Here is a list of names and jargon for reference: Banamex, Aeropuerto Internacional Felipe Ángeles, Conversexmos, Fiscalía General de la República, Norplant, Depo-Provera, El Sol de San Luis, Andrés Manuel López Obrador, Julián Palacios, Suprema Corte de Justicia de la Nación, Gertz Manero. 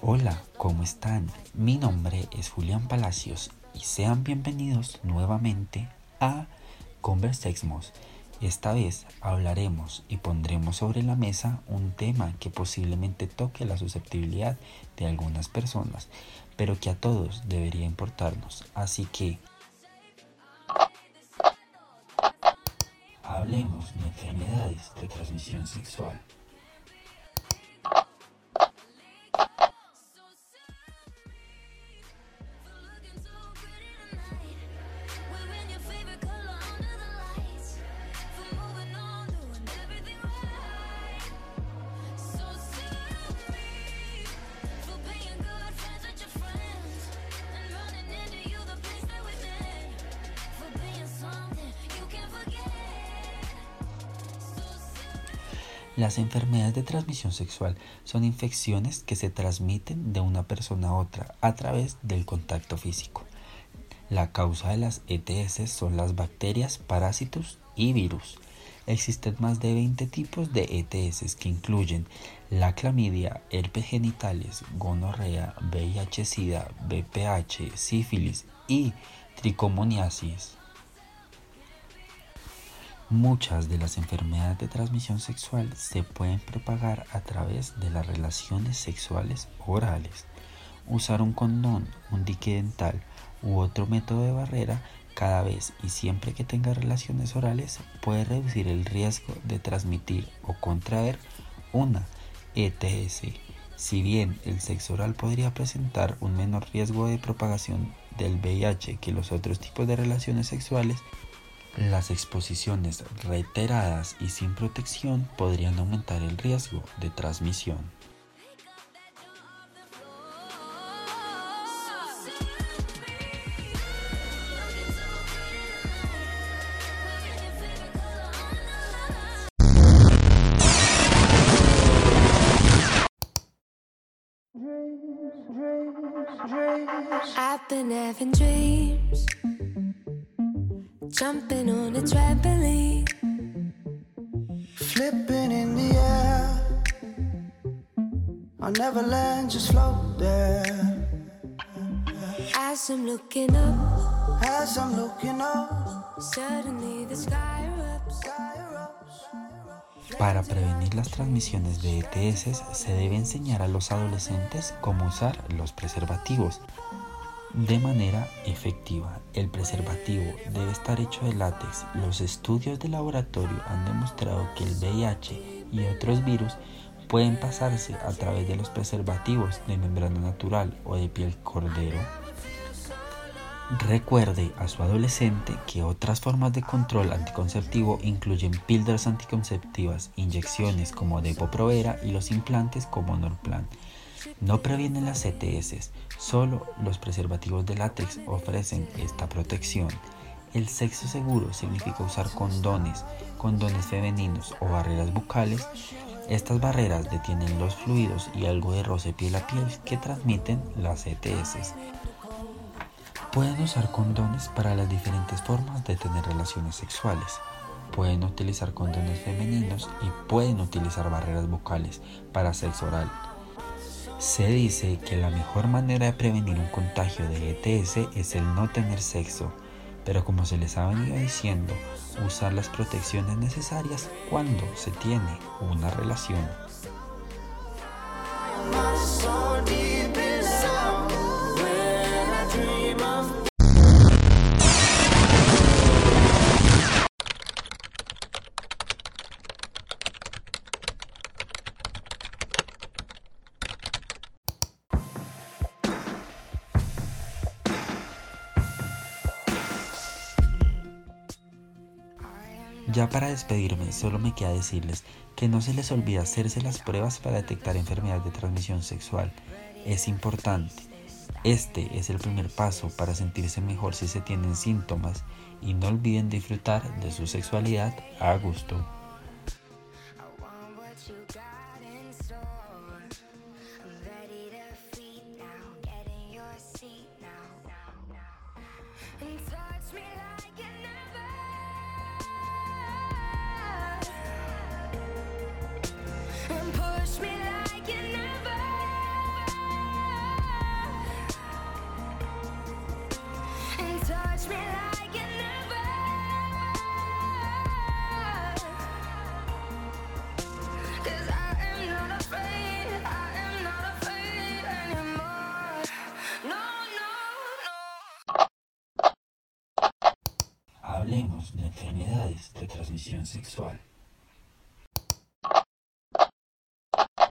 Hola, ¿cómo están? Mi nombre es Julián Palacios y sean bienvenidos nuevamente a Conversexmos. Esta vez hablaremos y pondremos sobre la mesa un tema que posiblemente toque la susceptibilidad de algunas personas, pero que a todos debería importarnos. Así que hablemos de enfermedades de transmisión sexual. Las enfermedades de transmisión sexual son infecciones que se transmiten de una persona a otra a través del contacto físico. La causa de las ETS son las bacterias, parásitos y virus. Existen más de 20 tipos de ETS que incluyen la clamidia, herpes genitales, gonorrea, VIH-Sida, VPH, sífilis y tricomoniasis. Muchas de las enfermedades de transmisión sexual se pueden propagar a través de las relaciones sexuales orales. Usar un condón, un dique dental u otro método de barrera cada vez y siempre que tenga relaciones orales puede reducir el riesgo de transmitir o contraer una ETS. Si bien el sexo oral podría presentar un menor riesgo de propagación del VIH que los otros tipos de relaciones sexuales, las exposiciones reiteradas y sin protección podrían aumentar el riesgo de transmisión. Jumping on a trampoline, flipping in the air. I'll never land, just float there. As I'm looking up, suddenly the sky erupts. Para prevenir las transmisiones de ETS se debe enseñar a los adolescentes cómo usar los preservativos de manera efectiva. El preservativo debe estar hecho de látex. Los estudios de laboratorio han demostrado que el VIH y otros virus pueden pasarse a través de los preservativos de membrana natural o de piel cordero. Recuerde a su adolescente que otras formas de control anticonceptivo incluyen píldoras anticonceptivas, inyecciones como Depo-Provera y los implantes como Norplant. No previenen las ETS, solo los preservativos de látex ofrecen esta protección. El sexo seguro significa usar condones femeninos o barreras bucales. Estas barreras detienen los fluidos y algo de roce piel a piel que transmiten las ETS. Pueden usar condones para las diferentes formas de tener relaciones sexuales. Pueden utilizar condones femeninos y pueden utilizar barreras bucales para sexo oral. Se dice que la mejor manera de prevenir un contagio de ETS es el no tener sexo, pero como se les ha venido diciendo, usar las protecciones necesarias cuando se tiene una relación. Ya para despedirme, solo me queda decirles que no se les olvide hacerse las pruebas para detectar enfermedades de transmisión sexual. Es importante. Este es el primer paso para sentirse mejor si se tienen síntomas y no olviden disfrutar de su sexualidad a gusto. Hablemos de enfermedades de transmisión sexual.